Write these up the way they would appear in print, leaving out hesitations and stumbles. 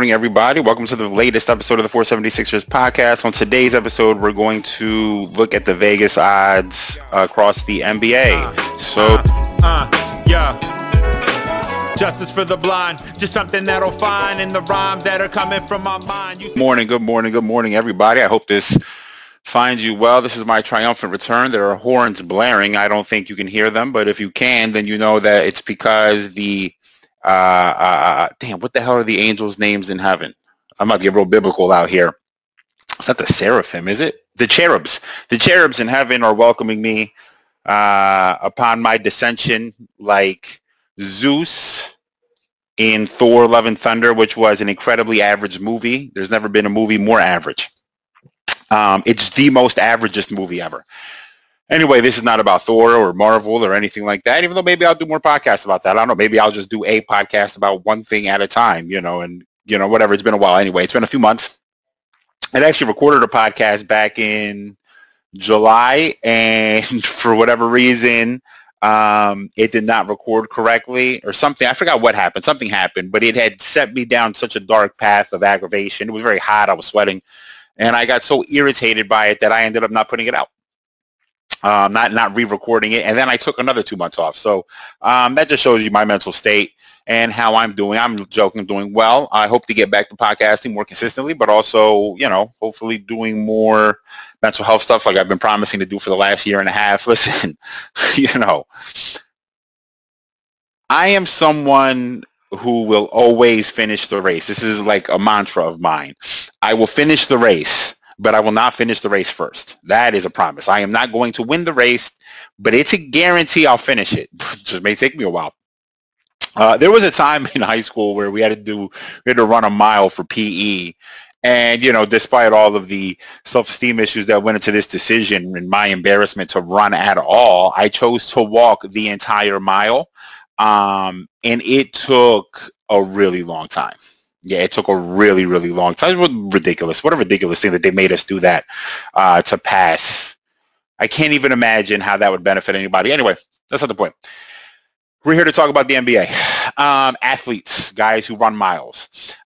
Morning, everybody. Welcome to the latest episode of the 476ers podcast. On today's episode, we're going to look at the Vegas odds across the NBA. Justice for the blind, just something that'll find in the rhymes that are coming from my mind. Good morning, everybody. I hope this finds you well. This is my triumphant return. There are horns blaring. I don't think you can hear them, but if you can, then you know that it's because the what the hell are the angels' names in heaven? I'm about to get real biblical out here. It's not the seraphim, is it? The cherubs. The cherubs in heaven are welcoming me upon my descension, like Zeus in Thor: Love and Thunder, which was an incredibly average movie. There's never been a movie more average. It's the most averagest movie ever. Anyway, this is not about Thor or Marvel or anything like that, even though maybe I'll do more podcasts about that. I don't know. Maybe I'll just do a podcast about one thing at a time, whatever. It's been a while. Anyway, it's been a few months. I actually recorded a podcast back in July, and for whatever reason, it did not record correctly or something. I forgot what happened. Something happened, but it had set me down such a dark path of aggravation. It was very hot. I was sweating, and I got so irritated by it that I ended up not putting it out, not re-recording it. And then I took another 2 months off. So that just shows you my mental state and how I'm doing. I'm joking. I'm doing well. I hope to get back to podcasting more consistently, but also, hopefully doing more mental health stuff like I've been promising to do for the last year and a half. Listen, I am someone who will always finish the race. This is like a mantra of mine. I will finish the race, but I will not finish the race first. That is a promise. I am not going to win the race, but it's a guarantee I'll finish it. It just may take me a while. There was a time in high school where we had to run a mile for PE. And, despite all of the self-esteem issues that went into this decision and my embarrassment to run at all, I chose to walk the entire mile. And it took a really long time. Yeah, it took a really, really long time. It was ridiculous. What a ridiculous thing that they made us do that to pass. I can't even imagine how that would benefit anybody. Anyway, that's not the point. We're here to talk about the NBA. Athletes, guys who run miles.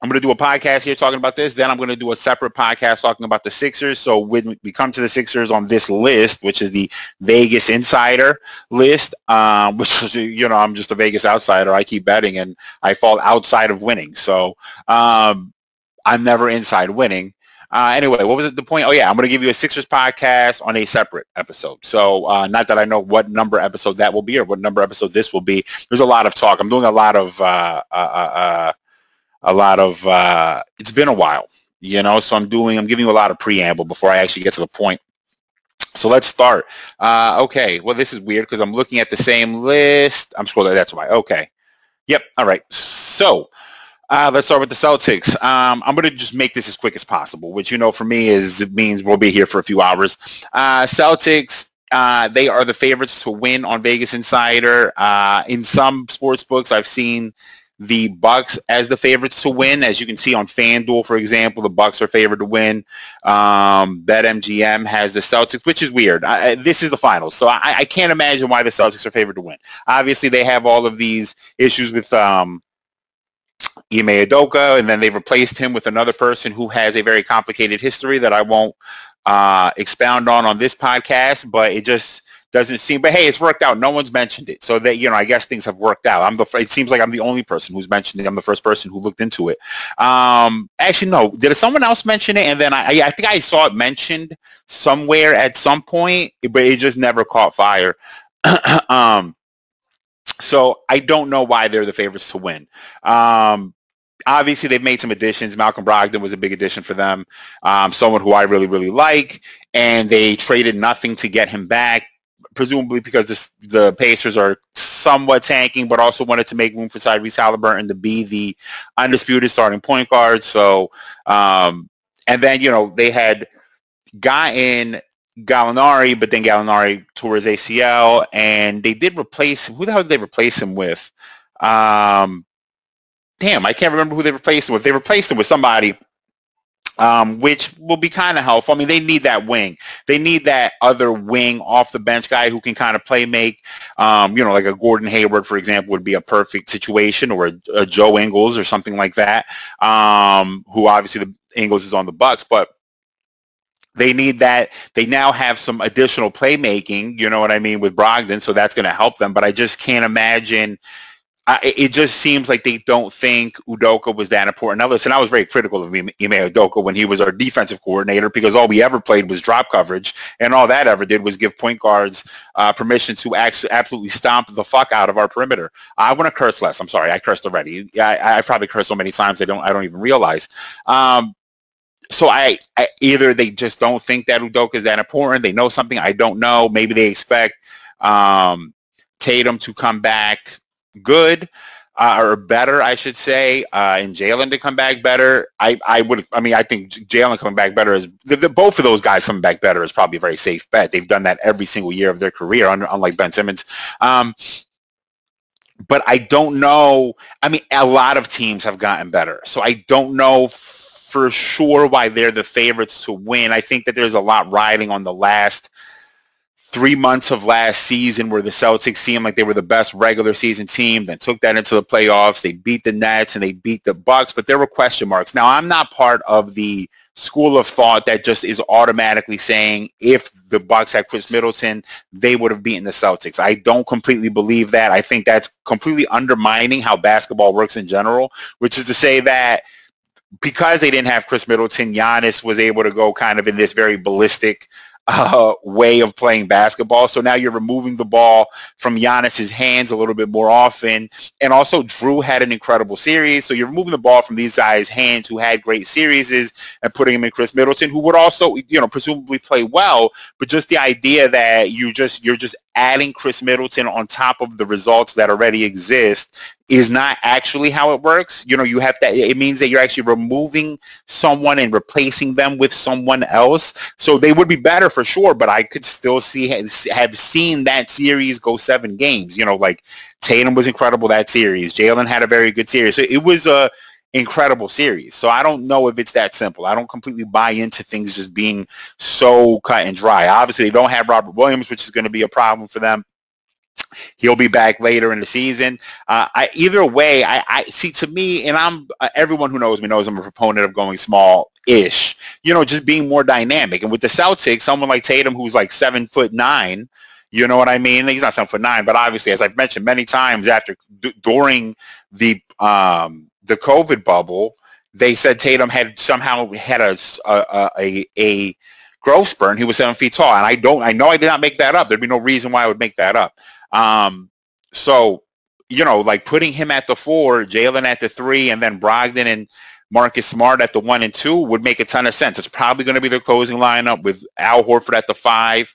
I'm going to do a podcast here talking about this. Then I'm going to do a separate podcast talking about the Sixers. So when we come to the Sixers on this list, which is the Vegas Insider list, which, I'm just a Vegas outsider. I keep betting and I fall outside of winning. So I'm never inside winning. Anyway, what was it, the point? Oh, yeah, I'm going to give you a Sixers podcast on a separate episode. So not that I know what number episode that will be or what number episode this will be. There's a lot of talk. I'm doing a lot of it's been a while, so I'm giving you a lot of preamble before I actually get to the point. So let's start. Okay. Well, this is weird because I'm looking at the same list. I'm scrolling. That's why. Okay. Yep. All right. So let's start with the Celtics. I'm going to just make this as quick as possible, which, for me it means we'll be here for a few hours. Celtics. They are the favorites to win on Vegas Insider. In some sports books, I've seen the Bucks as the favorites to win. As you can see on FanDuel, for example, the Bucks are favored to win. BetMGM has the Celtics, which is weird. This is the finals, so I can't imagine why the Celtics are favored to win. Obviously, they have all of these issues with Ime Udoka, and then they replaced him with another person who has a very complicated history that I won't expound on this podcast, but it just doesn't seem, but hey, it's worked out. No one's mentioned it. So that, I guess things have worked out. It seems like I'm the only person who's mentioned it. I'm the first person who looked into it. Actually, no. Did someone else mention it? And then I think I saw it mentioned somewhere at some point, but it just never caught fire. So I don't know why they're the favorites to win. Obviously, they've made some additions. Malcolm Brogdon was a big addition for them. Someone who I really, really like. And they traded nothing to get him back, presumably because the Pacers are somewhat tanking, but also wanted to make room for Tyrese Halliburton to be the undisputed starting point guard. So, and then, they had gotten Gallinari, but then Gallinari tore his ACL, and they did replace, who the hell did they replace him with? I can't remember who they replaced him with. They replaced him with somebody which will be kind of helpful. I mean, they need that wing. They need that other wing off the bench guy who can kind of play make, like a Gordon Hayward, for example, would be a perfect situation, or a Joe Ingles or something like that, who obviously Ingles is on the Bucks, but they need that. They now have some additional playmaking, you know what I mean, with Brogdon, so that's going to help them. But I just can't imagine. It just seems like they don't think Udoka was that important. Now, listen, I was very critical of Ime Udoka when he was our defensive coordinator, because all we ever played was drop coverage, and all that ever did was give point guards permission to absolutely stomp the fuck out of our perimeter. I want to curse less. I'm sorry, I cursed already. I probably cursed so many times I don't even realize. So I either they just don't think that Udoka is that important. They know something I don't know. Maybe they expect Tatum to come back good, or better, I should say, and Jalen to come back better. I think Jalen coming back better is both of those guys coming back better is probably a very safe bet. They've done that every single year of their career, unlike Ben Simmons. But I don't know. I mean, a lot of teams have gotten better, so I don't know for sure why they're the favorites to win. I think that there's a lot riding on the last 3 months of last season, where the Celtics seemed like they were the best regular season team, then took that into the playoffs. They beat the Nets and they beat the Bucks, but there were question marks. Now, I'm not part of the school of thought that just is automatically saying if the Bucks had Khris Middleton, they would have beaten the Celtics. I don't completely believe that. I think that's completely undermining how basketball works in general, which is to say that because they didn't have Khris Middleton, Giannis was able to go kind of in this very ballistic way of playing basketball. So now you're removing the ball from Giannis's hands a little bit more often. And also Jrue had an incredible series. So you're removing the ball from these guys' hands who had great series and putting him in Khris Middleton, who would also, presumably play well. But just the idea that you're just adding Khris Middleton on top of the results that already exist is not actually how it works. You have to, it means that you're actually removing someone and replacing them with someone else. So they would be better for sure, but I could still have seen that series go 7 games. Tatum was incredible that series. Jalen had a very good series. So it was a incredible series. So I don't know if it's that simple. I don't completely buy into things just being so cut and dry. Obviously, they don't have Robert Williams, which is going to be a problem for them. He'll be back later in the season. Either way, I see, to me, and I'm everyone who knows me knows I'm a proponent of going small-ish. Just being more dynamic. And with the Celtics, someone like Tatum, who's like 7'9", you know what I mean? He's not 7'9", but obviously, as I've mentioned many times, during the COVID bubble, they said Tatum had somehow had a growth spurt. He was 7 feet tall, and I did not make that up. There'd be no reason why I would make that up. So putting him at the 4, Jalen at the 3, and then Brogdon and Marcus Smart at the 1 and 2 would make a ton of sense. It's probably going to be their closing lineup with Al Horford at the 5.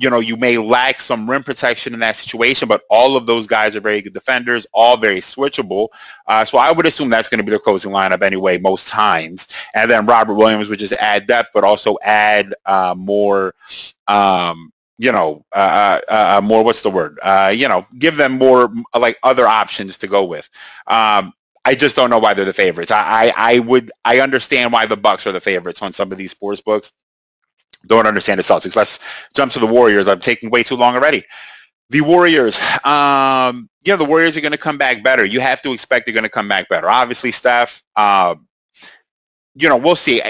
You may lack some rim protection in that situation, but all of those guys are very good defenders, all very switchable. So I would assume that's going to be their closing lineup anyway, most times. And then Robert Williams would just add depth, but also add give them more like other options to go with. I just don't know why they're the favorites. I understand why the Bucks are the favorites on some of these sports books. Don't understand the Celtics. Let's jump to the Warriors. I'm taking way too long already. The Warriors, the Warriors are going to come back better. You have to expect they're going to come back better. Obviously, Steph, we'll see.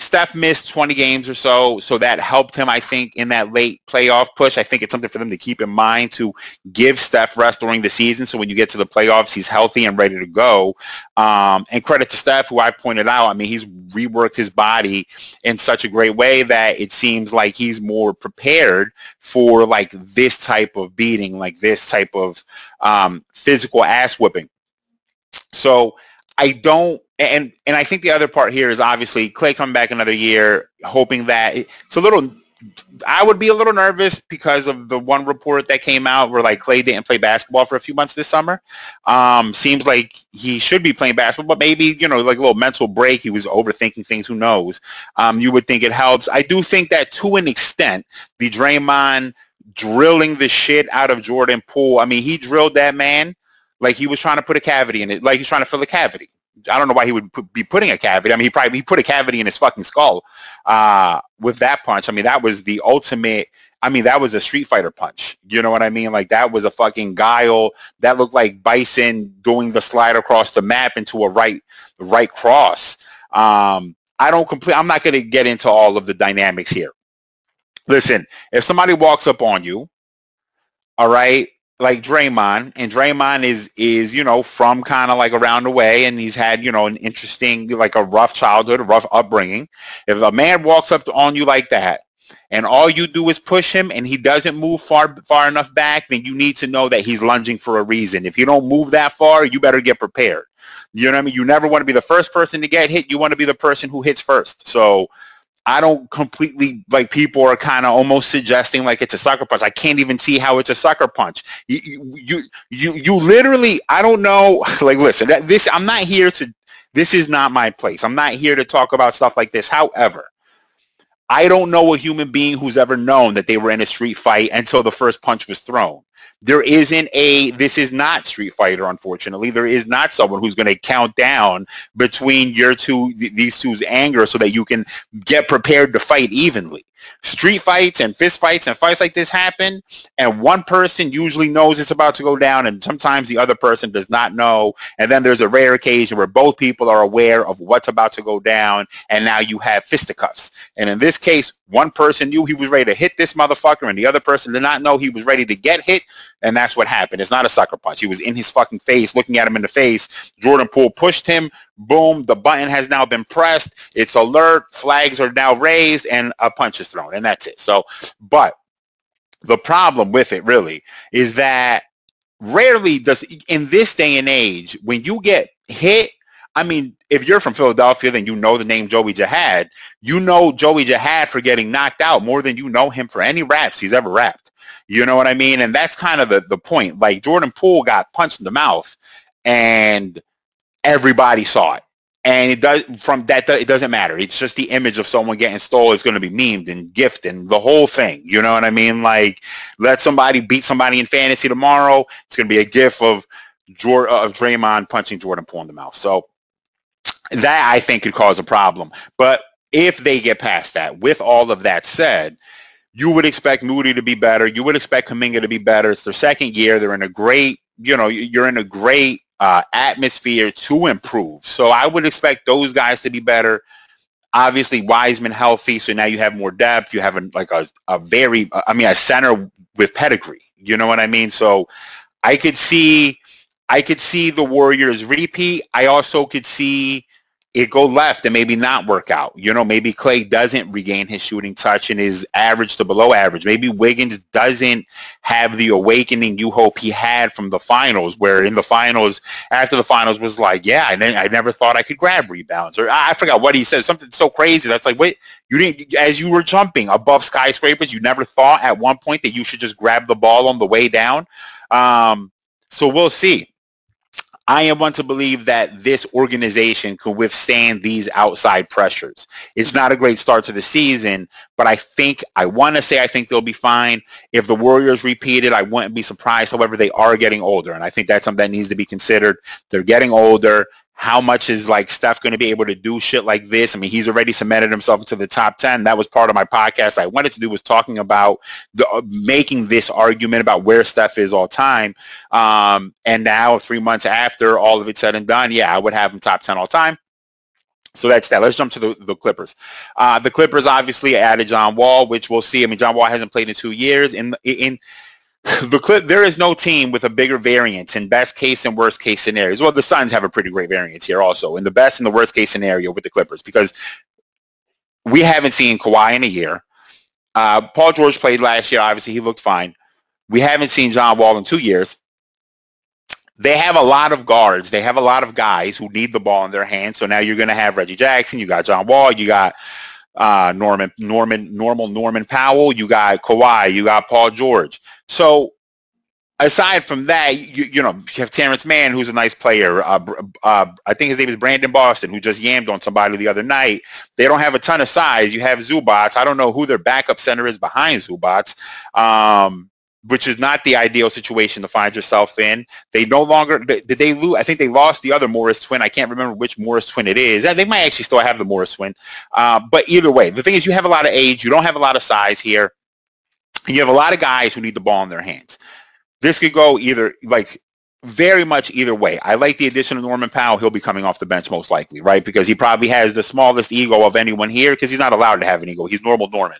Steph missed 20 games or so, so that helped him, I think, in that late playoff push. I think it's something for them to keep in mind, to give Steph rest during the season, so when you get to the playoffs, he's healthy and ready to go. And credit to Steph, who I pointed out, he's reworked his body in such a great way that it seems like he's more prepared for this type of beating, this type of physical ass whipping. So I don't. And I think the other part here is obviously Clay coming back another year, hoping that it's a little. I would be a little nervous because of the one report that came out where Clay didn't play basketball for a few months this summer. Seems like he should be playing basketball, but maybe, a little mental break. He was overthinking things. Who knows? You would think it helps. I do think that to an extent, the Draymond drilling the shit out of Jordan Poole. He drilled that man like he was trying to put a cavity in it, like he's trying to fill a cavity. I don't know why he would be putting a cavity. I mean, he put a cavity in his fucking skull with that punch. I mean, that was the ultimate. I mean, that was a Street Fighter punch. You know what I mean? Like, that was a fucking Guile. That looked like Bison doing the slide across the map into a right cross. I'm not going to get into all of the dynamics here. Listen, if somebody walks up on you, all right, like Draymond, and Draymond is you know, from kind of like around the way, and he's had, you know, an interesting, like a rough childhood, a rough upbringing. If a man walks up on you like that, and all you do is push him, and he doesn't move far enough back, then you need to know that he's lunging for a reason. If you don't move that far, you better get prepared. You know what I mean? You never want to be the first person to get hit. You want to be the person who hits first. So I don't completely, like, people are kind of almost suggesting like it's a sucker punch. I can't even see how it's a sucker punch. You literally, I don't know. Like, listen, this is not my place. I'm not here to talk about stuff like this. However, I don't know a human being who's ever known that they were in a street fight until the first punch was thrown. This is not Street Fighter, unfortunately. There is not someone who's going to count down between these two's anger so that you can get prepared to fight evenly. Street fights and fist fights and fights like this happen, and one person usually knows it's about to go down, and sometimes the other person does not know, and then there's a rare occasion where both people are aware of what's about to go down, and now you have fisticuffs. And in this case, one person knew he was ready to hit this motherfucker, and the other person did not know he was ready to get hit, and that's what happened. It's not a sucker punch. He was in his fucking face, looking at him in the face. Jordan Poole pushed him. Boom, the button has now been pressed. It's alert. Flags are now raised, and a punch is thrown, and that's it. So, but the problem with it really is that rarely does, in this day and age, when you get hit, I mean, if you're from Philadelphia, then you know the name Joey Jihad. You know Joey Jihad for getting knocked out more than you know him for any raps he's ever rapped. You know what I mean? And that's kind of the point. Like, Jordan Poole got punched in the mouth, and everybody saw it. And it doesn't matter. It's just the image of someone getting stole is going to be memed and gift and the whole thing. You know what I mean? Like, let somebody beat somebody in fantasy tomorrow. It's going to be a gif of Draymond punching Jordan Poole in the mouth. So that, I think, could cause a problem. But if they get past that, with all of that said, you would expect Moody to be better. You would expect Kuminga to be better. It's their second year. They're in a great, you know, you're in a great atmosphere to improve. So I would expect those guys to be better. Obviously, Wiseman healthy, so now you have more depth. You have a center with pedigree. You know what I mean? So I could see the Warriors repeat. I also could see it go left and maybe not work out. You know, maybe Clay doesn't regain his shooting touch and is average to below average. Maybe Wiggins doesn't have the awakening you hope he had from the finals, where in the finals, after the finals was like, yeah, I never thought I could grab rebounds. Or I forgot what he said, something so crazy. That's like, wait, you didn't, as you were jumping above skyscrapers, you never thought at one point that you should just grab the ball on the way down. So we'll see. I am one to believe that this organization could withstand these outside pressures. It's not a great start to the season, but I think they'll be fine. If the Warriors repeat it, I wouldn't be surprised. However, they are getting older, and I think that's something that needs to be considered. They're getting older. How much is, like, Steph going to be able to do shit like this? I mean, he's already cemented himself into the top 10. That was part of my podcast I wanted to do, was talking about making this argument about where Steph is all time. And now, 3 months after all of it said and done, yeah, I would have him top 10 all time. So that's that. Let's jump to the Clippers. The Clippers obviously added John Wall, which we'll see. I mean, John Wall hasn't played in 2 years. There is no team with a bigger variance in best case and worst case scenarios. Well, the Suns have a pretty great variance here also in the best and the worst case scenario with the Clippers, because we haven't seen Kawhi in a year. Paul George played last year. Obviously, he looked fine. We haven't seen John Wall in 2 years. They have a lot of guards. They have a lot of guys who need the ball in their hands. So now you're going to have Reggie Jackson. You got John Wall. You got Norman Powell. You got Kawhi. You got Paul George. So aside from that, you have Terrence Mann, who's a nice player. I think his name is Brandon Boston, who just yammed on somebody the other night. They don't have a ton of size. You have Zubac. I don't know who their backup center is behind Zubac. which is not the ideal situation to find yourself in. They no longer – did they lose? I think they lost the other Morris twin. I can't remember which Morris twin it is. They might actually still have the Morris twin. But either way, the thing is you have a lot of age. You don't have a lot of size here. And you have a lot of guys who need the ball in their hands. This could go either – like very much either way. I like the addition of Norman Powell. He'll be coming off the bench most likely, right? Because he probably has the smallest ego of anyone here because he's not allowed to have an ego. He's normal Norman.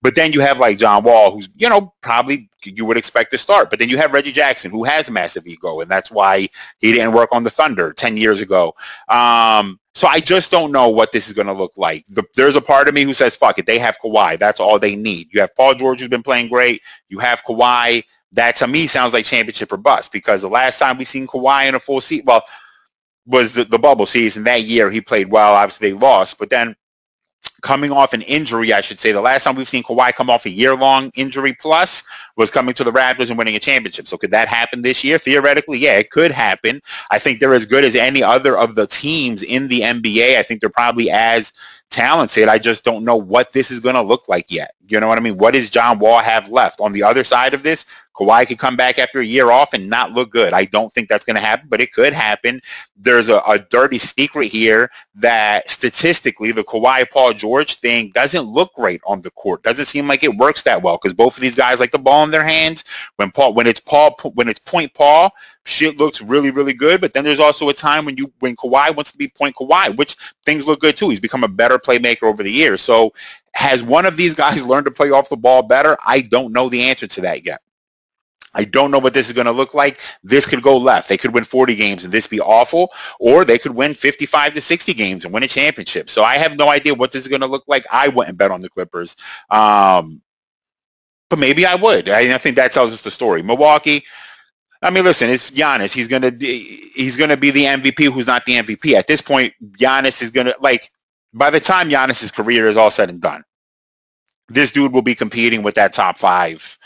But then you have like John Wall who's, you know, probably you would expect to start. But then you have Reggie Jackson who has a massive ego, and that's why he didn't work on the Thunder 10 years ago. So I just don't know what this is going to look like. There's a part of me who says, fuck it, they have Kawhi. That's all they need. You have Paul George who's been playing great. You have Kawhi. That, to me, sounds like championship or bust, because the last time we seen Kawhi in a full season, well, was the bubble season. That year he played well. Obviously, they lost. But then coming off an injury, I should say, the last time we've seen Kawhi come off a year-long injury plus was coming to the Raptors and winning a championship. So could that happen this year? Theoretically, yeah, it could happen. I think they're as good as any other of the teams in the NBA. I think they're probably as talented. I just don't know what this is going to look like yet. You know what I mean? What does John Wall have left? On the other side of this, Kawhi could come back after a year off and not look good. I don't think that's going to happen, but it could happen. There's a dirty secret here that statistically the Kawhi-Paul George thing doesn't look great on the court. Doesn't seem like it works that well because both of these guys like the ball in their hands. When it's point Paul, shit looks really, really good. But then there's also a time when Kawhi wants to be point Kawhi, which things look good too. He's become a better playmaker over the years. So has one of these guys learned to play off the ball better? I don't know the answer to that yet. I don't know what this is going to look like. This could go left. They could win 40 games and this be awful, or they could win 55 to 60 games and win a championship. So I have no idea what this is going to look like. I wouldn't bet on the Clippers, but maybe I would. I think that tells us the story. Milwaukee, I mean, listen, it's Giannis. He's gonna be the MVP who's not the MVP. At this point, Giannis is going to, like, by the time Giannis's career is all said and done, this dude will be competing with that top five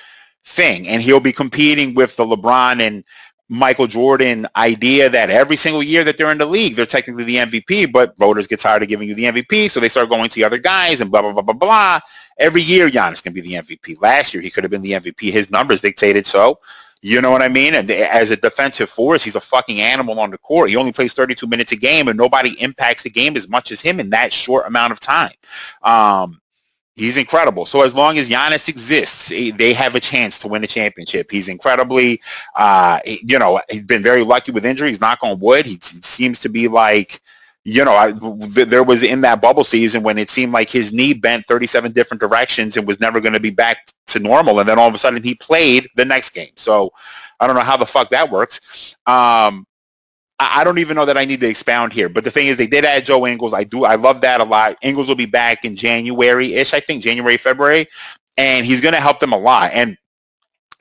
thing, and he'll be competing with the LeBron and Michael Jordan idea that every single year that they're in the league, they're technically the MVP, but voters get tired of giving you the MVP, so they start going to the other guys and blah, blah, blah, blah, blah. Every year, Giannis can be the MVP. Last year, he could have been the MVP. His numbers dictated so. You know what I mean? And as a defensive force, he's a fucking animal on the court. He only plays 32 minutes a game, and nobody impacts the game as much as him in that short amount of time. He's incredible. So as long as Giannis exists, they have a chance to win a championship. He's incredibly, he's been very lucky with injuries, knock on wood. He seems to be like, you know, there was in that bubble season when it seemed like his knee bent 37 different directions and was never going to be back to normal. And then all of a sudden he played the next game. So I don't know how the fuck that works. I don't even know that I need to expound here, but the thing is they did add Joe Ingles. I love that a lot. Ingles will be back in January-ish, I think, January, February, and he's going to help them a lot. And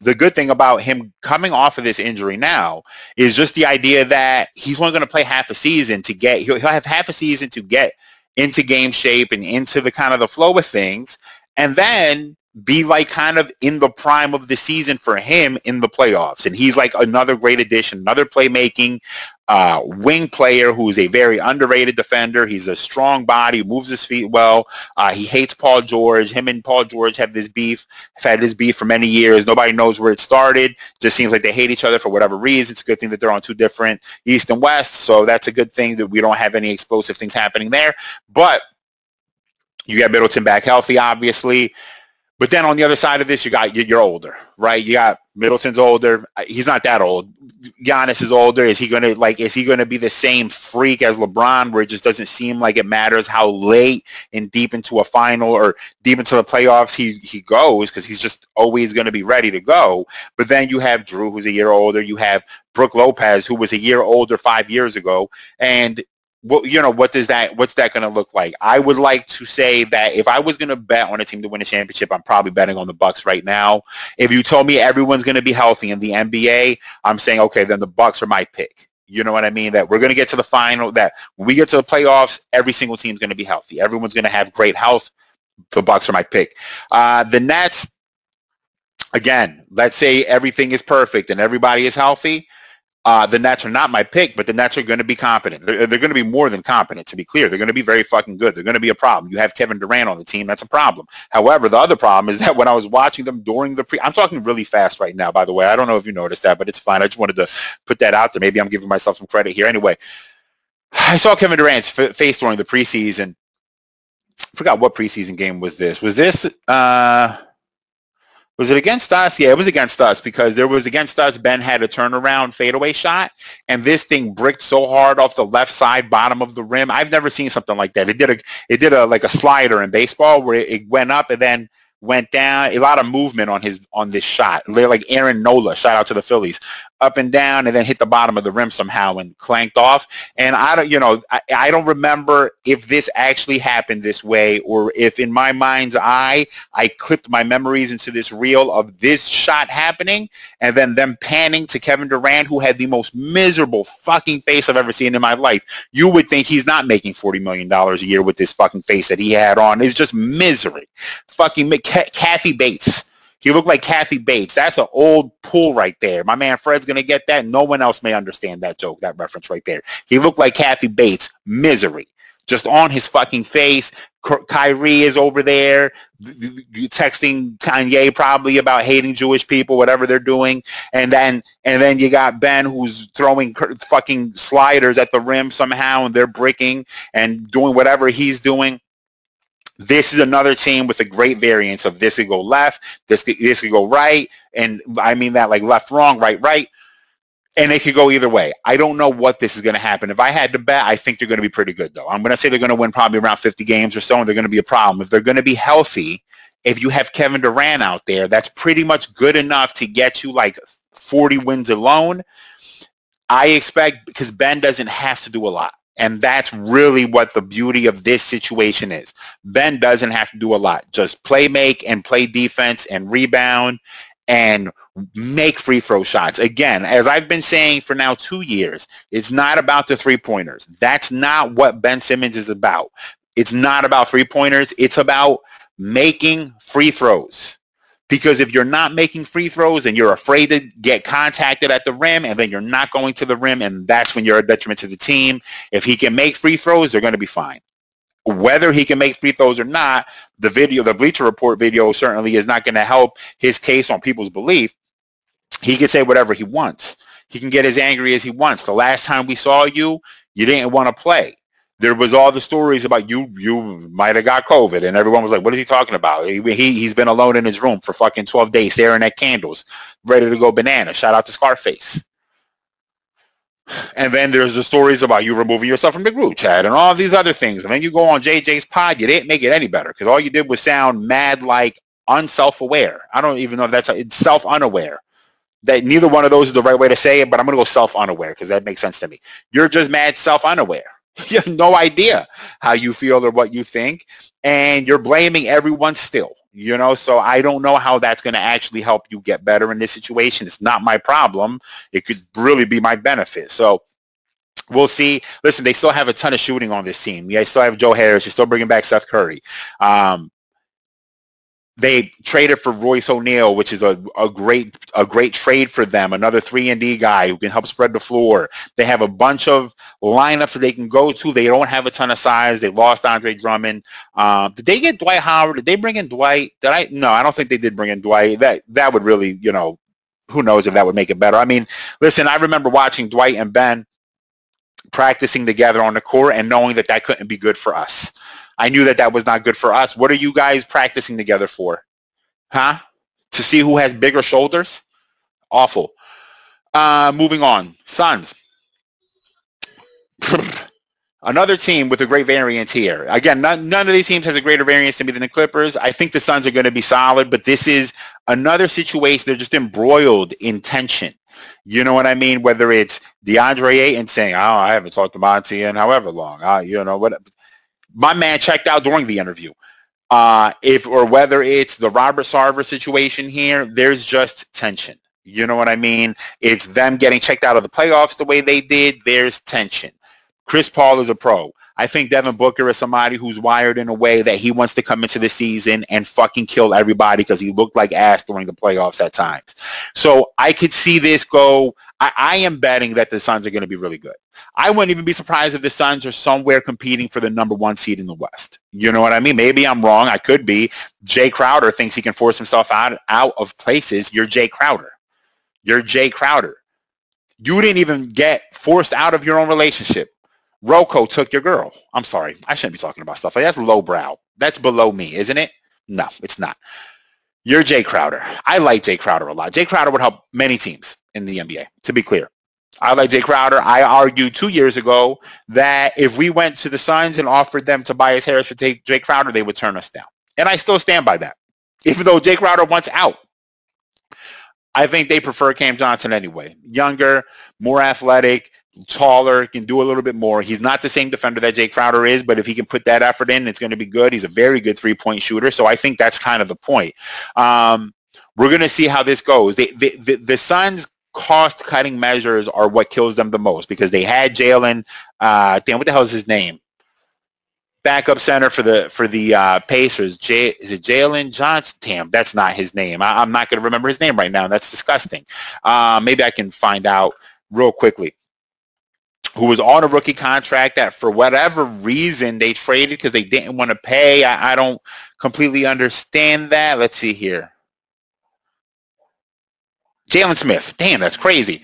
the good thing about him coming off of this injury now is just the idea that he's only going to play half a season to get – he'll have half a season to get into game shape and into the kind of the flow of things, and then – be like kind of in the prime of the season for him in the playoffs. And he's like another great addition, another playmaking wing player who's a very underrated defender. He's a strong body, moves his feet well. He hates Paul George. Him and Paul George have had this beef for many years. Nobody knows where it started. Just seems like they hate each other for whatever reason. It's a good thing that they're on two different East and West. So that's a good thing that we don't have any explosive things happening there. But you got Middleton back healthy, obviously. But then on the other side of this, you're older, right? You got Middleton's older. He's not that old. Giannis is older. Is he gonna be the same freak as LeBron, where it just doesn't seem like it matters how late and deep into a final or deep into the playoffs he goes, because he's just always gonna be ready to go. But then you have Jrue, who's a year older. You have Brooke Lopez, who was a year older 5 years ago, and what's that going to look like? I would like to say that if I was going to bet on a team to win a championship, I'm probably betting on the Bucks right now. If you told me everyone's going to be healthy in the NBA, I'm saying, okay, then the Bucks are my pick. You know what I mean? That we're going to get to the final, that when we get to the playoffs, every single team's going to be healthy. Everyone's going to have great health. The Bucks are my pick. The Nets, again, let's say everything is perfect and everybody is healthy. the Nets are not my pick, but the Nets are going to be competent. They're going to be more than competent, to be clear. They're going to be very fucking good. They're going to be a problem. You have Kevin Durant on the team. That's a problem. However, the other problem is that when I was watching them during the I'm talking really fast right now, by the way. I don't know if you noticed that, but it's fine. I just wanted to put that out there. Maybe I'm giving myself some credit here. Anyway, I saw Kevin Durant's face during the preseason. I forgot what preseason game was this. Was this was it against us? Yeah, it was against us because there was against us. Ben had a turnaround fadeaway shot, and this thing bricked so hard off the left side bottom of the rim. I've never seen something like that. It did a like a slider in baseball where it went up and then went down. A lot of movement on this shot. Like Aaron Nola, shout out to the Phillies, up and down, and then hit the bottom of the rim somehow and clanked off. And I don't remember if this actually happened this way or if in my mind's eye, I clipped my memories into this reel of this shot happening and then them panning to Kevin Durant, who had the most miserable fucking face I've ever seen in my life. You would think he's not making $40 million a year with this fucking face that he had on. It's just misery. Fucking Kathy Bates. He looked like Kathy Bates. That's an old Poole right there. My man Fred's going to get that. No one else may understand that joke, that reference right there. He looked like Kathy Bates. Misery. Just on his fucking face. Kyrie is over there texting Kanye probably about hating Jewish people, whatever they're doing. And then you got Ben who's throwing fucking sliders at the rim somehow, and they're bricking and doing whatever he's doing. This is another team with a great variance of this could go left, this could go right, and I mean that like left, wrong, right, and it could go either way. I don't know what this is going to happen. If I had to bet, I think they're going to be pretty good, though. I'm going to say they're going to win probably around 50 games or so, and they're going to be a problem. If they're going to be healthy, if you have Kevin Durant out there, that's pretty much good enough to get you like 40 wins alone, I expect, because Ben doesn't have to do a lot. And that's really what the beauty of this situation is. Ben doesn't have to do a lot. Just play make and play defense and rebound and make free throw shots. Again, as I've been saying for now 2 years, it's not about the three-pointers. That's not what Ben Simmons is about. It's not about three-pointers. It's about making free throws. Because if you're not making free throws and you're afraid to get contacted at the rim, and then you're not going to the rim, and that's when you're a detriment to the team. If he can make free throws, they're going to be fine. Whether he can make free throws or not, the Bleacher Report video certainly is not going to help his case on people's belief. He can say whatever he wants. He can get as angry as he wants. The last time we saw you, you didn't want to play. There was all the stories about you might have got COVID, and everyone was like, what is he talking about? He's been alone in his room for fucking 12 days staring at candles, ready to go banana. Shout out to Scarface. And then there's the stories about you removing yourself from the group chat and all these other things. And then you go on JJ's pod, you didn't make it any better because all you did was sound mad like unself-aware. I don't even know if that's it's self-unaware. That neither one of those is the right way to say it, but I'm going to go self-unaware because that makes sense to me. You're just mad self-unaware. You have no idea how you feel or what you think, and you're blaming everyone still, so I don't know how that's going to actually help you get better in this situation. It's not my problem. It could really be my benefit. So we'll see. Listen, they still have a ton of shooting on this team. Yeah, they still have Joe Harris. You're still bringing back Steph Curry. They traded for Royce O'Neal, which is a great trade for them. Another 3-and-D guy who can help spread the floor. They have a bunch of lineups that they can go to. They don't have a ton of size. They lost Andre Drummond. Did they get Dwight Howard? Did they bring in Dwight? No, I don't think they did bring in Dwight. That would really, who knows if that would make it better. I mean, listen, I remember watching Dwight and Ben practicing together on the court and knowing that couldn't be good for us. I knew that was not good for us. What are you guys practicing together for? Huh? To see who has bigger shoulders? Awful. Moving on. Suns. Another team with a great variance here. Again, none of these teams has a greater variance to me than the Clippers. I think the Suns are going to be solid, but this is another situation. They're just embroiled in tension. You know what I mean? Whether it's DeAndre Ayton saying, I haven't talked to Monty in however long. My man checked out during the interview. Whether it's the Robert Sarver situation here, there's just tension. You know what I mean? It's them getting checked out of the playoffs the way they did. There's tension. Chris Paul is a pro. I think Devin Booker is somebody who's wired in a way that he wants to come into the season and fucking kill everybody because he looked like ass during the playoffs at times. So I could see this go. I am betting that the Suns are going to be really good. I wouldn't even be surprised if the Suns are somewhere competing for the number one seed in the West. You know what I mean? Maybe I'm wrong. I could be. Jae Crowder thinks he can force himself out of places. You're Jae Crowder. You're Jae Crowder. You didn't even get forced out of your own relationship. Rocco took your girl. I'm sorry. I shouldn't be talking about stuff like that. That's lowbrow. That's below me, isn't it? No, it's not. You're Jae Crowder. I like Jae Crowder a lot. Jae Crowder would help many teams in the NBA, to be clear. I like Jae Crowder. I argued 2 years ago that if we went to the Suns and offered them Tobias Harris for Jae Crowder, they would turn us down. And I still stand by that, even though Jae Crowder wants out. I think they prefer Cam Johnson anyway. Younger, more athletic, taller, can do a little bit more. He's not the same defender that Jae Crowder is, but if he can put that effort in, it's going to be good. He's a very good three-point shooter, so I think that's kind of the point. We're going to see how this goes. The Suns' cost-cutting measures are what kills them the most because they had Jalen, what the hell is his name? Backup center for the Pacers. Is it Jalen Johnson? Damn, that's not his name. I'm not going to remember his name right now. That's disgusting. Maybe I can find out real quickly. Who was on a rookie contract that for whatever reason they traded because they didn't want to pay. I don't completely understand that. Let's see here. Jalen Smith. Damn, that's crazy.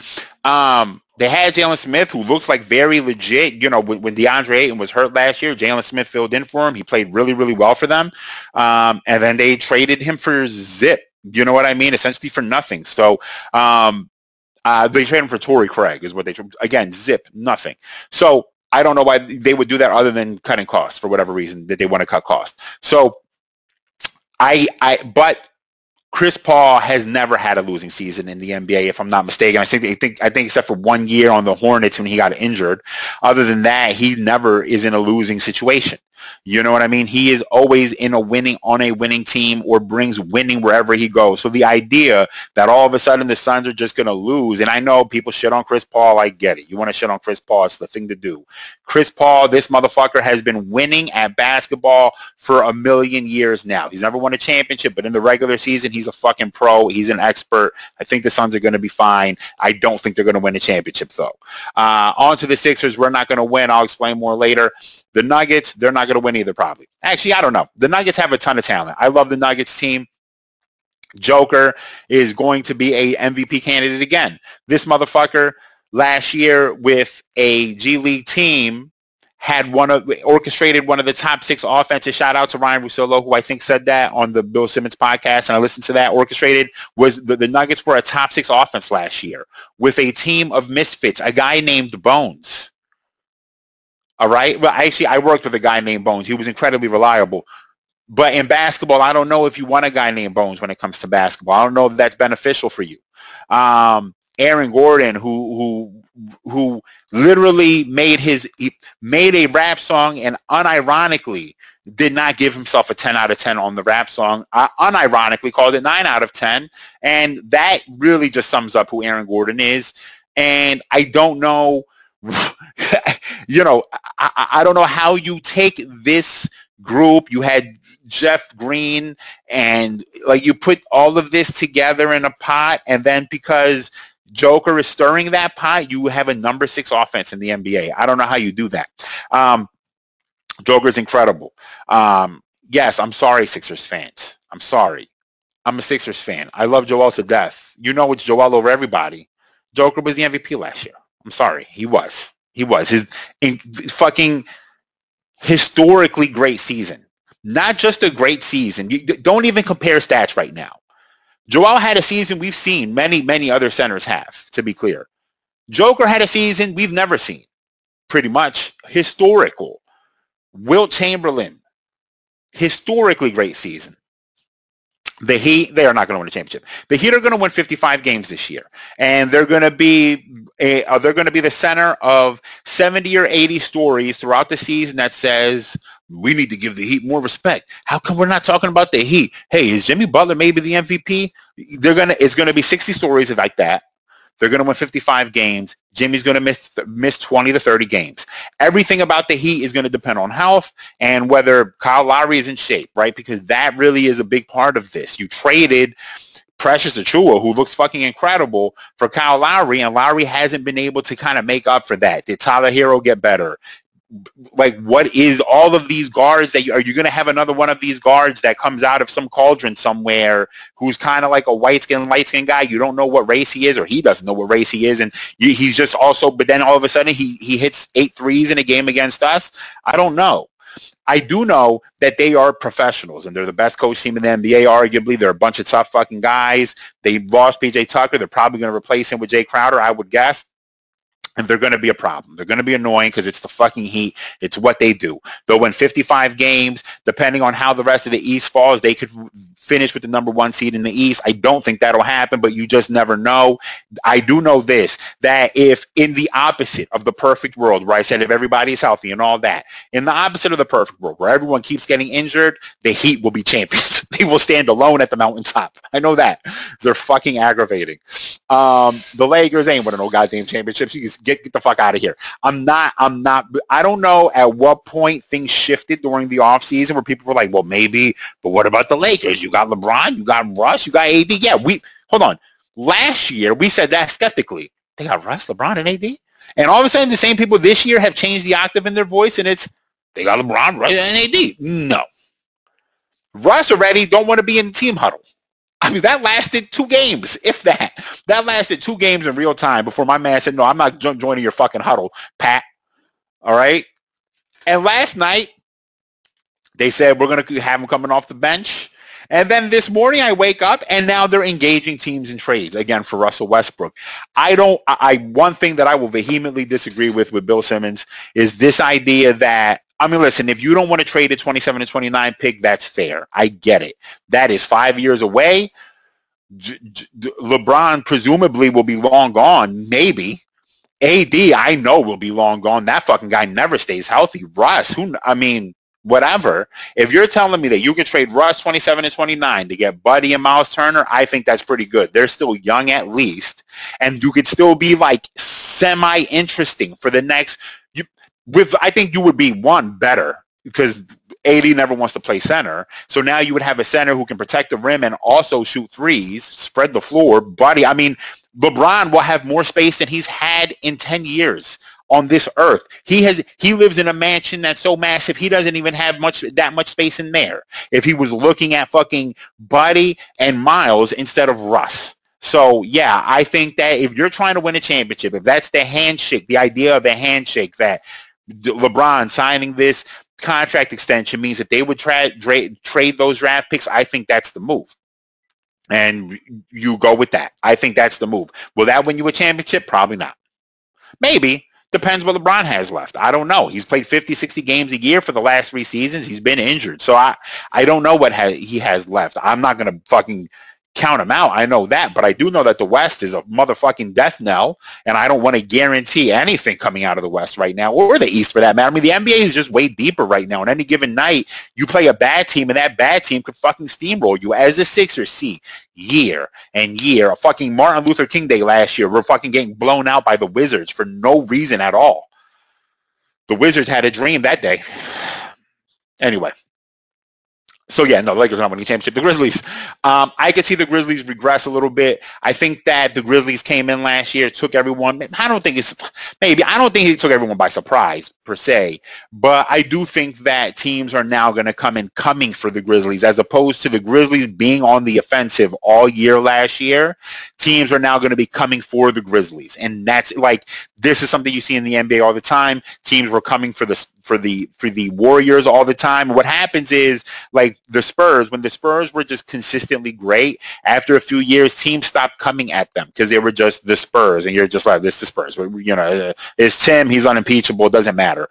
They had Jalen Smith, who looks like very legit. You know, when DeAndre Ayton was hurt last year, Jalen Smith filled in for him. He played really, really well for them. And then they traded him for zip. You know what I mean? Essentially for nothing. So they traded him for Torrey Craig is what they – again, zip, nothing. So I don't know why they would do that other than cutting costs for whatever reason that they want to cut costs. So but – Chris Paul has never had a losing season in the NBA, if I'm not mistaken. I think except for 1 year on the Hornets when he got injured. Other than that, he never is in a losing situation. You know what I mean? He is always on a winning team or brings winning wherever he goes. So the idea that all of a sudden the Suns are just going to lose, and I know people shit on Chris Paul. I get it. You want to shit on Chris Paul. It's the thing to do. Chris Paul, this motherfucker has been winning at basketball for a million years now. He's never won a championship, but in the regular season, he's a fucking pro. He's an expert. I think the Suns are going to be fine. I don't think they're going to win a championship, though. On to the Sixers. We're not going to win. I'll explain more later. The Nuggets, they're not going to win either, probably. Actually, I don't know. The Nuggets have a ton of talent. I love the Nuggets team. Joker is going to be a MVP candidate again. This motherfucker last year with a G League team had orchestrated one of the top six offenses. Shout out to Ryan Russillo, who I think said that on the Bill Simmons podcast, and I listened to that. Orchestrated was the Nuggets were a top six offense last year with a team of misfits, a guy named Bones. All right. Well, actually, I worked with a guy named Bones. He was incredibly reliable. But in basketball, I don't know if you want a guy named Bones when it comes to basketball. I don't know if that's beneficial for you. Aaron Gordon, who literally made a rap song and unironically did not give himself a 10 out of 10 on the rap song. I unironically called it 9 out of 10. And that really just sums up who Aaron Gordon is. And I don't know. You know, I don't know how you take this group. You had Jeff Green and like you put all of this together in a pot, and then because Joker is stirring that pot, you have a number six offense in the NBA. I don't know how you do that. Joker's incredible. Yes, I'm sorry, Sixers fans. I'm sorry. I'm a Sixers fan. I love Joel to death. You know it's Joel over everybody. Joker was the MVP last year. I'm sorry. He was. He was. His fucking historically great season. Not just a great season. You don't even compare stats right now. Joel had a season we've seen many, many other centers have, to be clear. Joker had a season we've never seen, pretty much. Historical. Wilt Chamberlain, historically great season. The Heat, they are not going to win a championship. The Heat are going to win 55 games this year, and they're going to be the center of 70 or 80 stories throughout the season that says we need to give the Heat more respect. How come we're not talking about the Heat? Hey, is Jimmy Butler maybe the MVP? It's going to be 60 stories like that. They're going to win 55 games. Jimmy's going to miss 20 to 30 games. Everything about the Heat is going to depend on health and whether Kyle Lowry is in shape, right? Because that really is a big part of this. You traded Precious Achiuwa, who looks fucking incredible, for Kyle Lowry, and Lowry hasn't been able to kind of make up for that. Did Tyler Hero get better? Like, what is all of these guards that are you going to have another one of these guards that comes out of some cauldron somewhere who's kind of like a light-skinned guy? You don't know what race he is, or he doesn't know what race he is, and he's just also, but then all of a sudden he hits 8 threes in a game against us? I don't know. I do know that they are professionals, and they're the best coach team in the NBA, arguably. They're a bunch of tough fucking guys. They lost PJ Tucker. They're probably going to replace him with Jae Crowder, I would guess. And they're going to be a problem. They're going to be annoying because it's the fucking Heat. It's what they do. They'll win 55 games. Depending on how the rest of the East falls, they could finish with the number one seed in the East. I don't think that'll happen, but you just never know. I do know this, that if in the opposite of the perfect world, where I said if everybody's healthy and all that, in the opposite of the perfect world, where everyone keeps getting injured, the Heat will be champions. They will stand alone at the mountaintop. I know that. They're fucking aggravating. The Lakers ain't winning no goddamn championships. You can get the fuck out of here. I don't know at what point things shifted during the offseason where people were like, well, maybe, but what about the Lakers? You got LeBron, you got Russ, you got AD. Yeah, hold on. Last year, we said that skeptically. They got Russ, LeBron, and AD. And all of a sudden, the same people this year have changed the octave in their voice, and it's, they got LeBron, Russ, and AD. No. Russ already don't want to be in the team huddle. I mean, that lasted 2 games, if that. That lasted 2 games in real time before my man said, no, I'm not joining your fucking huddle, Pat. All right? And last night, they said, we're going to have him coming off the bench. And then this morning, I wake up, and now they're engaging teams in trades, again, for Russell Westbrook. One thing that I will vehemently disagree with Bill Simmons is this idea that, I mean, listen, if you don't want to trade a 27 and 29 pick, that's fair. I get it. That is 5 years away. LeBron presumably will be long gone, maybe. AD, I know, will be long gone. That fucking guy never stays healthy. Russ, whatever. If you're telling me that you can trade Russ 27 and 29 to get Buddy and Miles Turner, I think that's pretty good. They're still young at least. And you could still be, like, semi-interesting for the next – I think you would be, one, better because AD never wants to play center. So now you would have a center who can protect the rim and also shoot threes, spread the floor. Buddy, I mean, LeBron will have more space than he's had in 10 years on this earth. He lives in a mansion that's so massive he doesn't even have that much space in there. If he was looking at fucking Buddy and Miles instead of Russ. So, yeah, I think that if you're trying to win a championship, if that's the handshake, the idea of the handshake that – LeBron signing this contract extension means that they would trade those draft picks, I think that's the move. And you go with that. I think that's the move. Will that win you a championship? Probably not. Maybe. Depends what LeBron has left. I don't know. He's played 50, 60 games a year for the last 3 seasons. He's been injured. So I don't know what he has left. I'm not going to fucking count him out. I know that. But I do know that the West is a motherfucking death knell, and I don't want to guarantee anything coming out of the West right now, or the East for that matter. I mean, the NBA is just way deeper right now. On any given night, you play a bad team, and that bad team could fucking steamroll you as a Sixers see year and year. A fucking Martin Luther King Day last year, we're fucking getting blown out by the Wizards for no reason at all. The Wizards had a dream that day. Anyway. So, yeah, no, the Lakers are not winning the championship. The Grizzlies, I could see the Grizzlies regress a little bit. I think that the Grizzlies came in last year, took everyone. I don't think it took everyone by surprise, per se. But I do think that teams are now going to coming for the Grizzlies, as opposed to the Grizzlies being on the offensive all year last year. Teams are now going to be coming for the Grizzlies. And that's, like, this is something you see in the NBA all the time. Teams were coming for the Warriors all the time. What happens is, like, the Spurs, when the Spurs were just consistently great, after a few years, teams stopped coming at them because they were just the Spurs, and you're just like, this is the Spurs. You know, it's Tim, he's unimpeachable, it doesn't matter.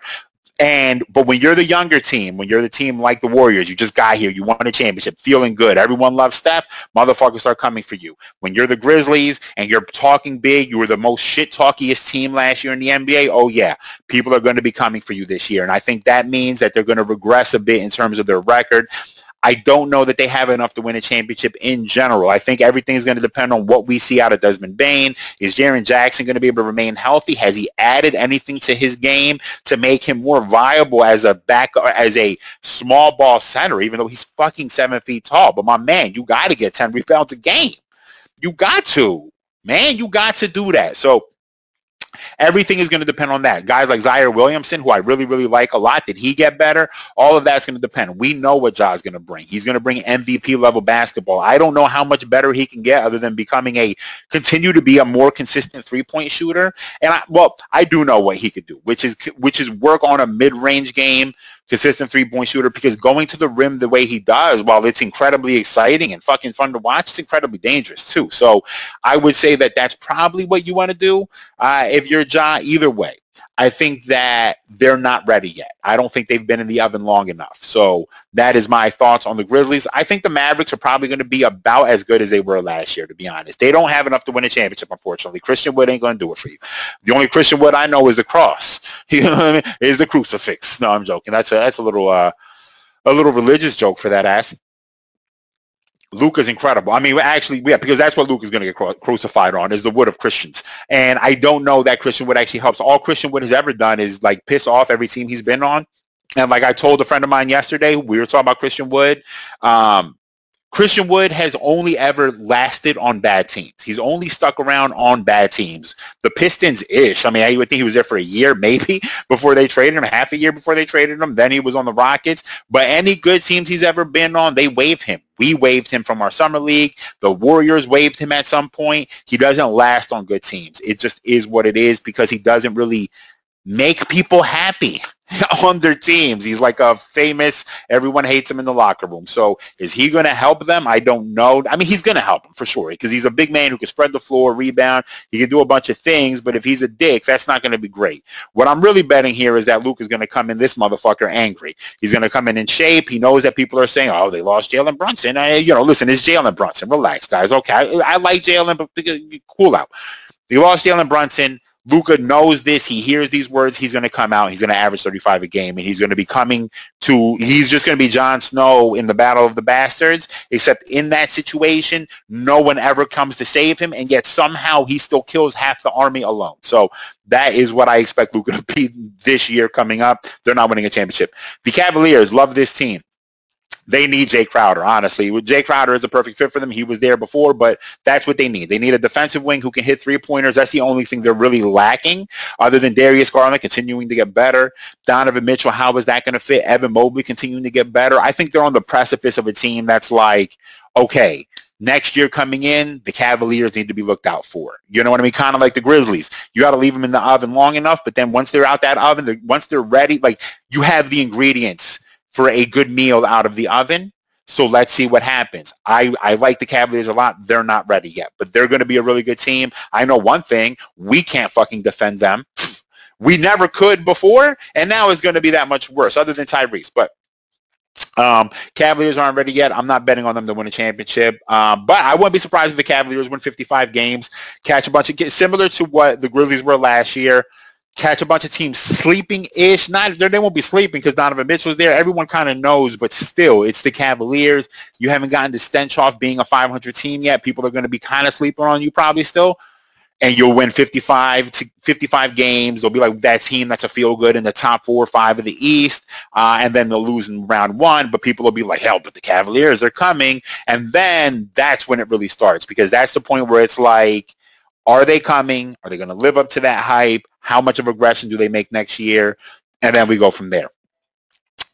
But when you're the younger team, when you're the team like the Warriors, you just got here, you won a championship, feeling good, everyone loves Steph, motherfuckers are coming for you. When you're the Grizzlies and you're talking big, you were the most shit-talkiest team last year in the NBA, oh yeah, people are going to be coming for you this year. And I think that means that they're going to regress a bit in terms of their record. I don't know that they have enough to win a championship in general. I think everything is going to depend on what we see out of Desmond Bain. Is Jaren Jackson going to be able to remain healthy? Has he added anything to his game to make him more viable as a back, as a small ball center, even though he's fucking 7 feet tall? But my man, you got to get 10 rebounds a game. You got to, man. You got to do that. So everything is going to depend on that. Guys like Ziaire Williamson, who I really, really like a lot, did he get better? All of that's going to depend. We know what Ja's going to bring. He's going to bring MVP-level basketball. I don't know how much better he can get other than becoming a continue to be a more consistent three-point shooter. And, I do know what he could do, which is work on a mid-range game, consistent three-point shooter, because going to the rim the way he does, while it's incredibly exciting and fucking fun to watch, it's incredibly dangerous too. So I would say that that's probably what you want to do if you're Ja. Either way, I think that they're not ready yet. I don't think they've been in the oven long enough. So that is my thoughts on the Grizzlies. I think the Mavericks are probably going to be about as good as they were last year, to be honest. They don't have enough to win a championship, unfortunately. Christian Wood ain't going to do it for you. The only Christian Wood I know is the cross. You know what I mean? Is the crucifix. No, I'm joking. That's a little religious joke for that ass. Luca's incredible. I mean, actually, yeah, because that's what Luca's going to get crucified on, is the wood of Christians. And I don't know that Christian Wood actually helps. All Christian Wood has ever done is, like, piss off every team he's been on. And, like, I told a friend of mine yesterday, we were talking about Christian Wood. Christian Wood has only ever lasted on bad teams. He's only stuck around on bad teams. The Pistons-ish. I mean, I would think he was there for a year, maybe, before they traded him, half a year before they traded him. Then he was on the Rockets. But any good teams he's ever been on, they waived him. We waived him from our summer league. The Warriors waived him at some point. He doesn't last on good teams. It just is what it is, because he doesn't really make people happy on their teams. He's like a famous, everyone hates him in the locker room. So is he going to help them? I don't know. I mean, he's going to help them for sure, because he's a big man who can spread the floor, rebound. He can do a bunch of things, but if he's a dick, that's not going to be great. What I'm really betting here is that Luke is going to come in this motherfucker angry. He's going to come in shape. He knows that people are saying, oh, they lost Jalen Brunson. Listen, it's Jalen Brunson. Relax, guys. Okay, I like Jalen, but cool out. They lost Jalen Brunson. Luka knows this. He hears these words. He's going to come out. He's going to average 35 a game, and he's going to be he's just going to be Jon Snow in the Battle of the Bastards, except in that situation, no one ever comes to save him, and yet somehow he still kills half the army alone. So that is what I expect Luka to be this year coming up. They're not winning a championship. The Cavaliers love this team. They need Jae Crowder, honestly. Jae Crowder is a perfect fit for them. He was there before, but that's what they need. They need a defensive wing who can hit three-pointers. That's the only thing they're really lacking, other than Darius Garland continuing to get better. Donovan Mitchell, how is that going to fit? Evan Mobley continuing to get better. I think they're on the precipice of a team that's like, okay, next year coming in, the Cavaliers need to be looked out for. You know what I mean? Kind of like the Grizzlies. You got to leave them in the oven long enough, but then once they're out that oven, once they're ready, like, you have the ingredients for a good meal out of the oven. So let's see what happens. I like the Cavaliers a lot. They're not ready yet, but they're going to be a really good team. I know one thing. We can't fucking defend them. We never could before, and now it's going to be that much worse, other than Tyrese. But Cavaliers aren't ready yet. I'm not betting on them to win a championship, but I wouldn't be surprised if the Cavaliers win 55 games, catch a bunch of kids, similar to what the Grizzlies were last year. Catch a bunch of teams sleeping-ish. They won't be sleeping because Donovan Mitchell's there. Everyone kind of knows, but still, it's the Cavaliers. You haven't gotten to stench off being a 500 team yet. People are going to be kind of sleeping on you probably still, and you'll win 55 games. They'll be like that team that's a feel-good in the top 4 or 5 of the East, and then they'll lose in round one, but people will be like, hell, but the Cavaliers are coming, and then that's when it really starts, because that's the point where it's like, are they coming? Are they going to live up to that hype? How much of regression do they make next year? And then we go from there.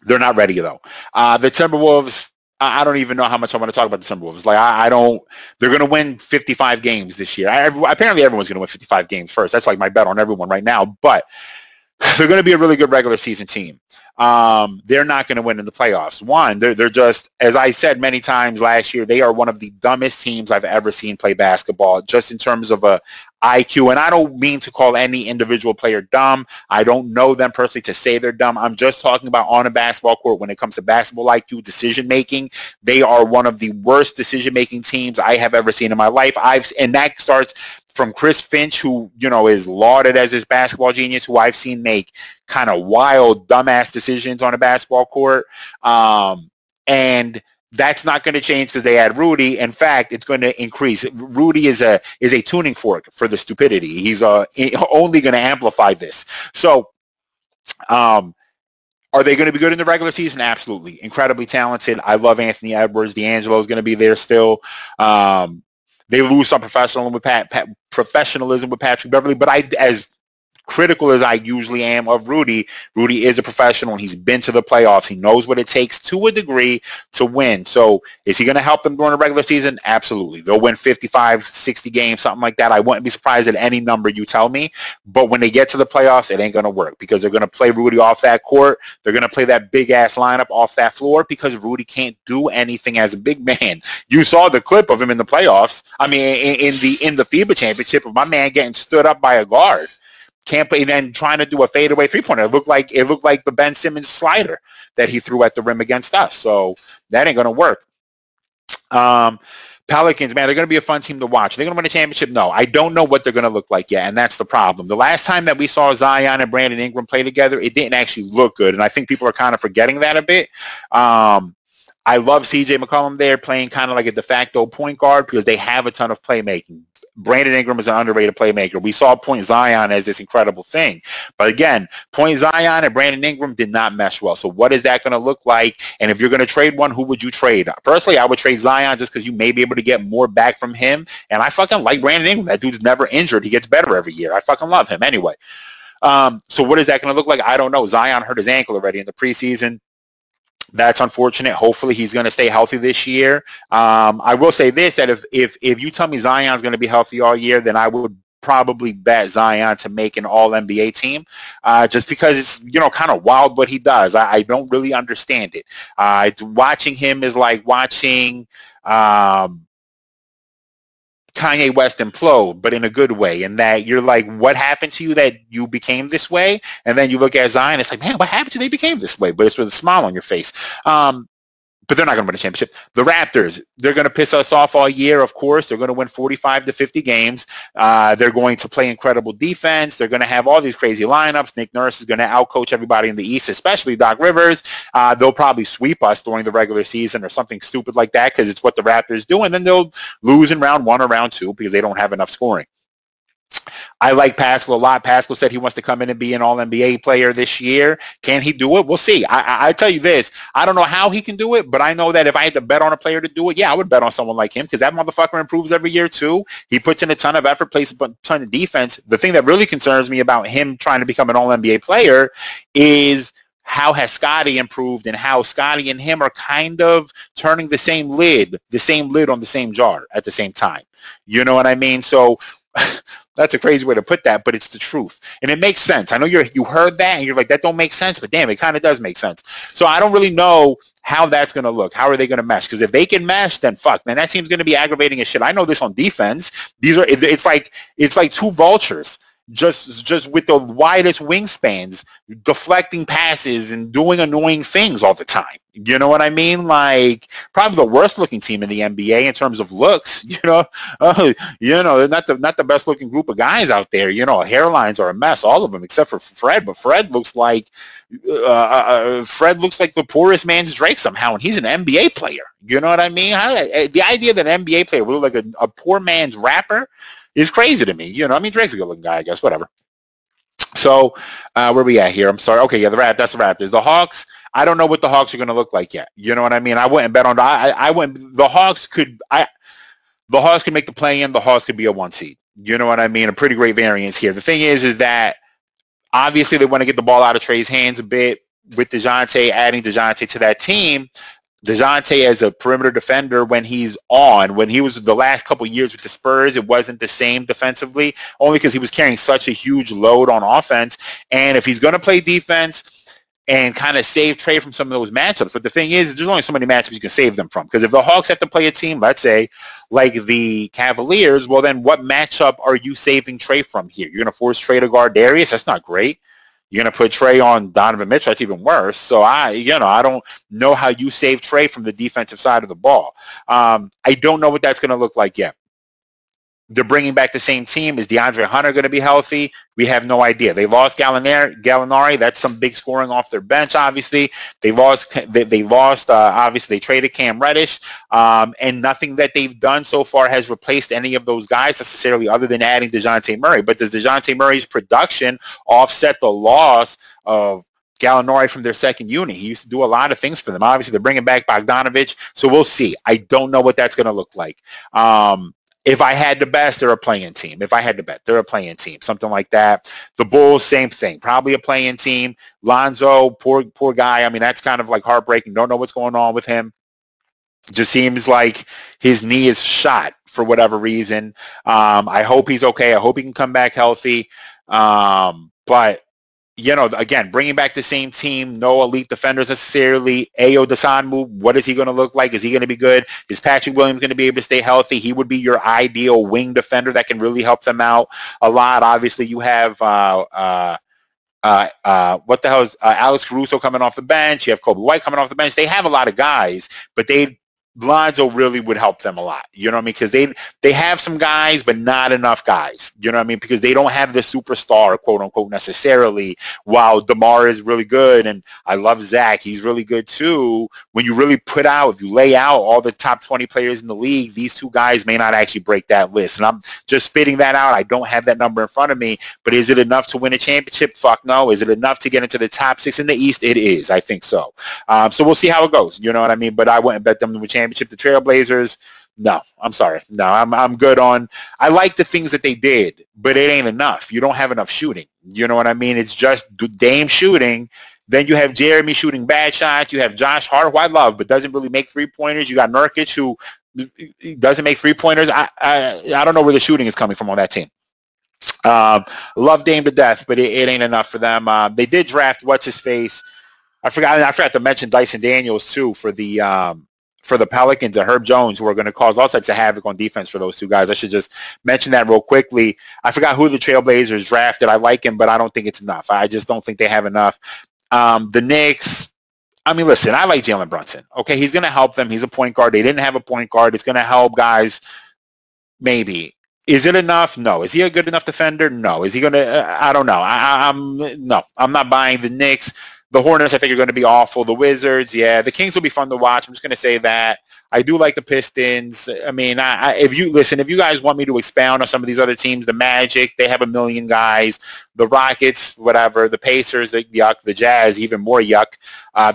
They're not ready, though. The Timberwolves, I don't even know how much I want to talk about the Timberwolves. Like, I don't – they're going to win 55 games this year. Apparently everyone's going to win 55 games first. That's like my bet on everyone right now. But they're going to be a really good regular season team. They're not going to win in the playoffs. One, they're just, as I said many times last year, they are one of the dumbest teams I've ever seen play basketball, just in terms of a IQ. And I don't mean to call any individual player dumb. I don't know them personally to say they're dumb. I'm just talking about on a basketball court when it comes to basketball IQ decision-making. They are one of the worst decision-making teams I have ever seen in my life. And that starts from Chris Finch, who, is lauded as this basketball genius, who I've seen make kind of wild, dumbass decisions on a basketball court. And That's not going to change because they add Rudy. In fact, it's going to increase. Rudy is a tuning fork for the stupidity. He's only going to amplify this. So, are they going to be good in the regular season? Absolutely. Incredibly talented. I love Anthony Edwards. D'Angelo is going to be there still. They lose some professionalism with Patrick Beverly, but as critical as I usually am of Rudy, Rudy is a professional, and he's been to the playoffs. He knows what it takes to a degree to win. So is he going to help them during the regular season? Absolutely. They'll win 55, 60 games, something like that. I wouldn't be surprised at any number you tell me. But when they get to the playoffs, it ain't going to work because they're going to play Rudy off that court. They're going to play that big-ass lineup off that floor because Rudy can't do anything as a big man. You saw the clip of him in the playoffs. I mean, in the FIBA championship of my man getting stood up by a guard. Can't play, then trying to do a fadeaway three-pointer. It looked like the Ben Simmons slider that he threw at the rim against us. So that ain't going to work. Pelicans, man, they're going to be a fun team to watch. Are they going to win a championship? No. I don't know what they're going to look like yet, and that's the problem. The last time that we saw Zion and Brandon Ingram play together, it didn't actually look good, and I think people are kind of forgetting that a bit. I love C.J. McCollum there playing kind of like a de facto point guard because they have a ton of playmaking. Brandon Ingram is an underrated playmaker. We saw Point Zion as this incredible thing. But again, Point Zion and Brandon Ingram did not mesh well. So what is that going to look like? And if you're going to trade one, who would you trade? Personally, I would trade Zion just because you may be able to get more back from him. And I fucking like Brandon Ingram. That dude's never injured. He gets better every year. I fucking love him anyway. So what is that going to look like? I don't know. Zion hurt his ankle already in the preseason. That's unfortunate. Hopefully he's going to stay healthy this year. I will say this, that if you tell me Zion's going to be healthy all year, then I would probably bet Zion to make an all-NBA team just because it's, you know, kind of wild what he does. I don't really understand it. Watching him is like watching Kanye West implode, but in a good way, and that you're like, what happened to you that you became this way? And then you look at Zion, it's like, man, what happened to you? They became this way, but it's with a smile on your face. But they're not going to win a championship. The Raptors, they're going to piss us off all year, of course. They're going to win 45 to 50 games. They're going to play incredible defense. They're going to have all these crazy lineups. Nick Nurse is going to outcoach everybody in the East, especially Doc Rivers. They'll probably sweep us during the regular season or something stupid like that because it's what the Raptors do, and then they'll lose in round one or round two because they don't have enough scoring. I like Pascal a lot. Pascal said he wants to come in and be an All-NBA player this year. Can he do it? We'll see. I tell you this. I don't know how he can do it, but I know that if I had to bet on a player to do it, yeah, I would bet on someone like him because that motherfucker improves every year too. He puts in a ton of effort, plays a ton of defense. The thing that really concerns me about him trying to become an All-NBA player is how has Scottie improved and how Scottie and him are kind of turning the same lid on the same jar at the same time. You know what I mean? So that's a crazy way to put that, but it's the truth. And it makes sense. I know you heard that, and you're like, that don't make sense, but damn, it kind of does make sense. So I don't really know how that's going to look. How are they going to mesh? Because if they can mesh, then fuck, man, that team's going to be aggravating as shit. I know this on defense. It's like two vultures just with the widest wingspans deflecting passes and doing annoying things all the time. You know what I mean? Like, probably the worst-looking team in the NBA in terms of looks, you know? They're not the best-looking group of guys out there. You know, hairlines are a mess, all of them, except for Fred. But Fred looks like the poorest man's Drake somehow, and he's an NBA player. You know what I mean? The idea that an NBA player would look like a poor man's rapper is crazy to me. You know, I mean, Drake's a good-looking guy, I guess, whatever. So where are we at here? I'm sorry. Okay, yeah, that's the Raptors. The Hawks, I don't know what the Hawks are going to look like yet. You know what I mean? I wouldn't bet on the Hawks could make the play-in. The Hawks could be a one seed. You know what I mean? A pretty great variance here. The thing is that obviously they want to get the ball out of Trey's hands a bit with DeJounte, adding DeJounte to that team. DeJounte as a perimeter defender when he was the last couple years with the Spurs, it wasn't the same defensively, only because he was carrying such a huge load on offense. And if he's going to play defense and kind of save Trey from some of those matchups. But the thing is, there's only so many matchups you can save them from. Because if the Hawks have to play a team, let's say, like the Cavaliers, well, then what matchup are you saving Trey from here? You're going to force Trey to guard Darius? That's not great. You're going to put Trey on Donovan Mitchell. That's even worse. So I don't know how you save Trey from the defensive side of the ball. I don't know what that's going to look like yet. They're bringing back the same team. Is DeAndre Hunter going to be healthy? We have no idea. They lost Gallinari. That's some big scoring off their bench, obviously. They traded Cam Reddish. And nothing that they've done so far has replaced any of those guys necessarily other than adding DeJounte Murray. But does DeJounte Murray's production offset the loss of Gallinari from their second unit? He used to do a lot of things for them. Obviously, they're bringing back Bogdanovich. So we'll see. I don't know what that's going to look like. If I had to bet, they're a play-in team. Something like that. The Bulls, same thing. Probably a play-in team. Lonzo, poor guy. I mean, that's kind of like heartbreaking. Don't know what's going on with him. Just seems like his knee is shot for whatever reason. I hope he's okay. I hope he can come back healthy. But, you know, again, bringing back the same team, no elite defenders necessarily. Ayo Dosunmu, what is he going to look like? Is he going to be good? Is Patrick Williams going to be able to stay healthy? He would be your ideal wing defender that can really help them out a lot. Obviously, you have Alex Caruso coming off the bench. You have Kobe White coming off the bench. They have a lot of guys, but Lonzo really would help them a lot, you know what I mean? Because they have some guys, but not enough guys, you know what I mean? Because they don't have the superstar, quote unquote, necessarily. While DeMar is really good, and I love Zach, he's really good too. When you really if you lay out all the top 20 players in the league, these two guys may not actually break that list. And I'm just spitting that out. I don't have that number in front of me, but is it enough to win a championship? Fuck no. Is it enough to get into the top 6 in the East? It is. I think so. So we'll see how it goes, you know what I mean? But I wouldn't bet them to win championship. The Trailblazers, no, I'm sorry. No, I'm good on. I like the things that they did, but it ain't enough. You don't have enough shooting. You know what I mean? It's just Dame shooting. Then you have Jeremy shooting bad shots. You have Josh Hart, who I love, but doesn't really make three-pointers. You got Nurkic, who doesn't make three-pointers. I don't know where the shooting is coming from on that team. Love Dame to death, but it ain't enough for them. They did draft what's-his-face. I forgot to mention Dyson Daniels, too, for the Pelicans, and Herb Jones, who are going to cause all types of havoc on defense for those two guys. I should just mention that real quickly. I forgot who the Trailblazers drafted. I like him, but I don't think it's enough. I just don't think they have enough. The Knicks, I mean, listen, I like Jalen Brunson. Okay, he's going to help them. He's a point guard. They didn't have a point guard. It's going to help guys maybe. Is it enough? No. Is he a good enough defender? No. Is he going to I don't know. I'm not buying the Knicks. The Hornets, I think, are going to be awful. The Wizards, yeah. The Kings will be fun to watch. I'm just going to say that. I do like the Pistons. I mean, if you guys want me to expound on some of these other teams, the Magic, they have a million guys. The Rockets, whatever. The Pacers, yuck. The Jazz, even more yuck.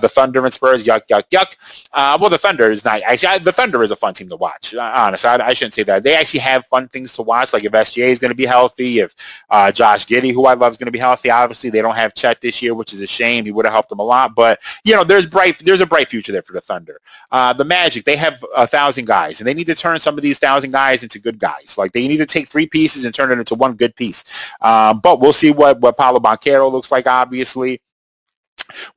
The Thunder and Spurs, yuck, yuck, yuck. Well, the Thunder is not. Actually, the Thunder is a fun team to watch. Honestly, I shouldn't say that. They actually have fun things to watch, like if SGA is going to be healthy, if Josh Giddey, who I love, is going to be healthy. Obviously, they don't have Chet this year, which is a shame. He would have helped them a lot. But, you know, there's a bright future there for the Thunder. The Magic, they have 1,000 guys, and they need to turn some of these 1,000 guys into good guys. Like, they need to take three pieces and turn it into one good piece. But we'll see what Paolo Banchero looks like, obviously.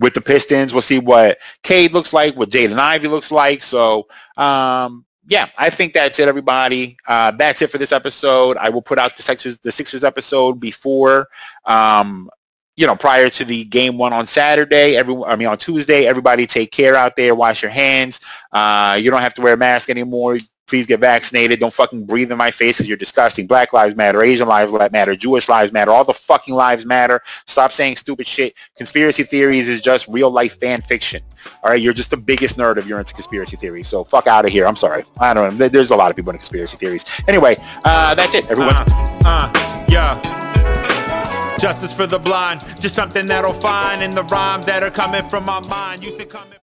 With the Pistons, we'll see what Cade looks like, what Jaden Ivey looks like. So, yeah, I think that's it, everybody. That's it for this episode. I will put out the Sixers episode before, prior to the game one on Saturday. On Tuesday. Everybody take care out there. Wash your hands. You don't have to wear a mask anymore. Please get vaccinated. Don't fucking breathe in my face because you're disgusting. Black lives matter. Asian lives matter. Jewish lives matter. All the fucking lives matter. Stop saying stupid shit. Conspiracy theories is just real life fan fiction. All right? You're just the biggest nerd if you're into conspiracy theories. So fuck out of here. I'm sorry. I don't know. There's a lot of people into conspiracy theories. Anyway, that's it. Everyone. Yeah. Justice for the blind. Just something that'll find in the rhymes that are coming from my mind. Used to come in-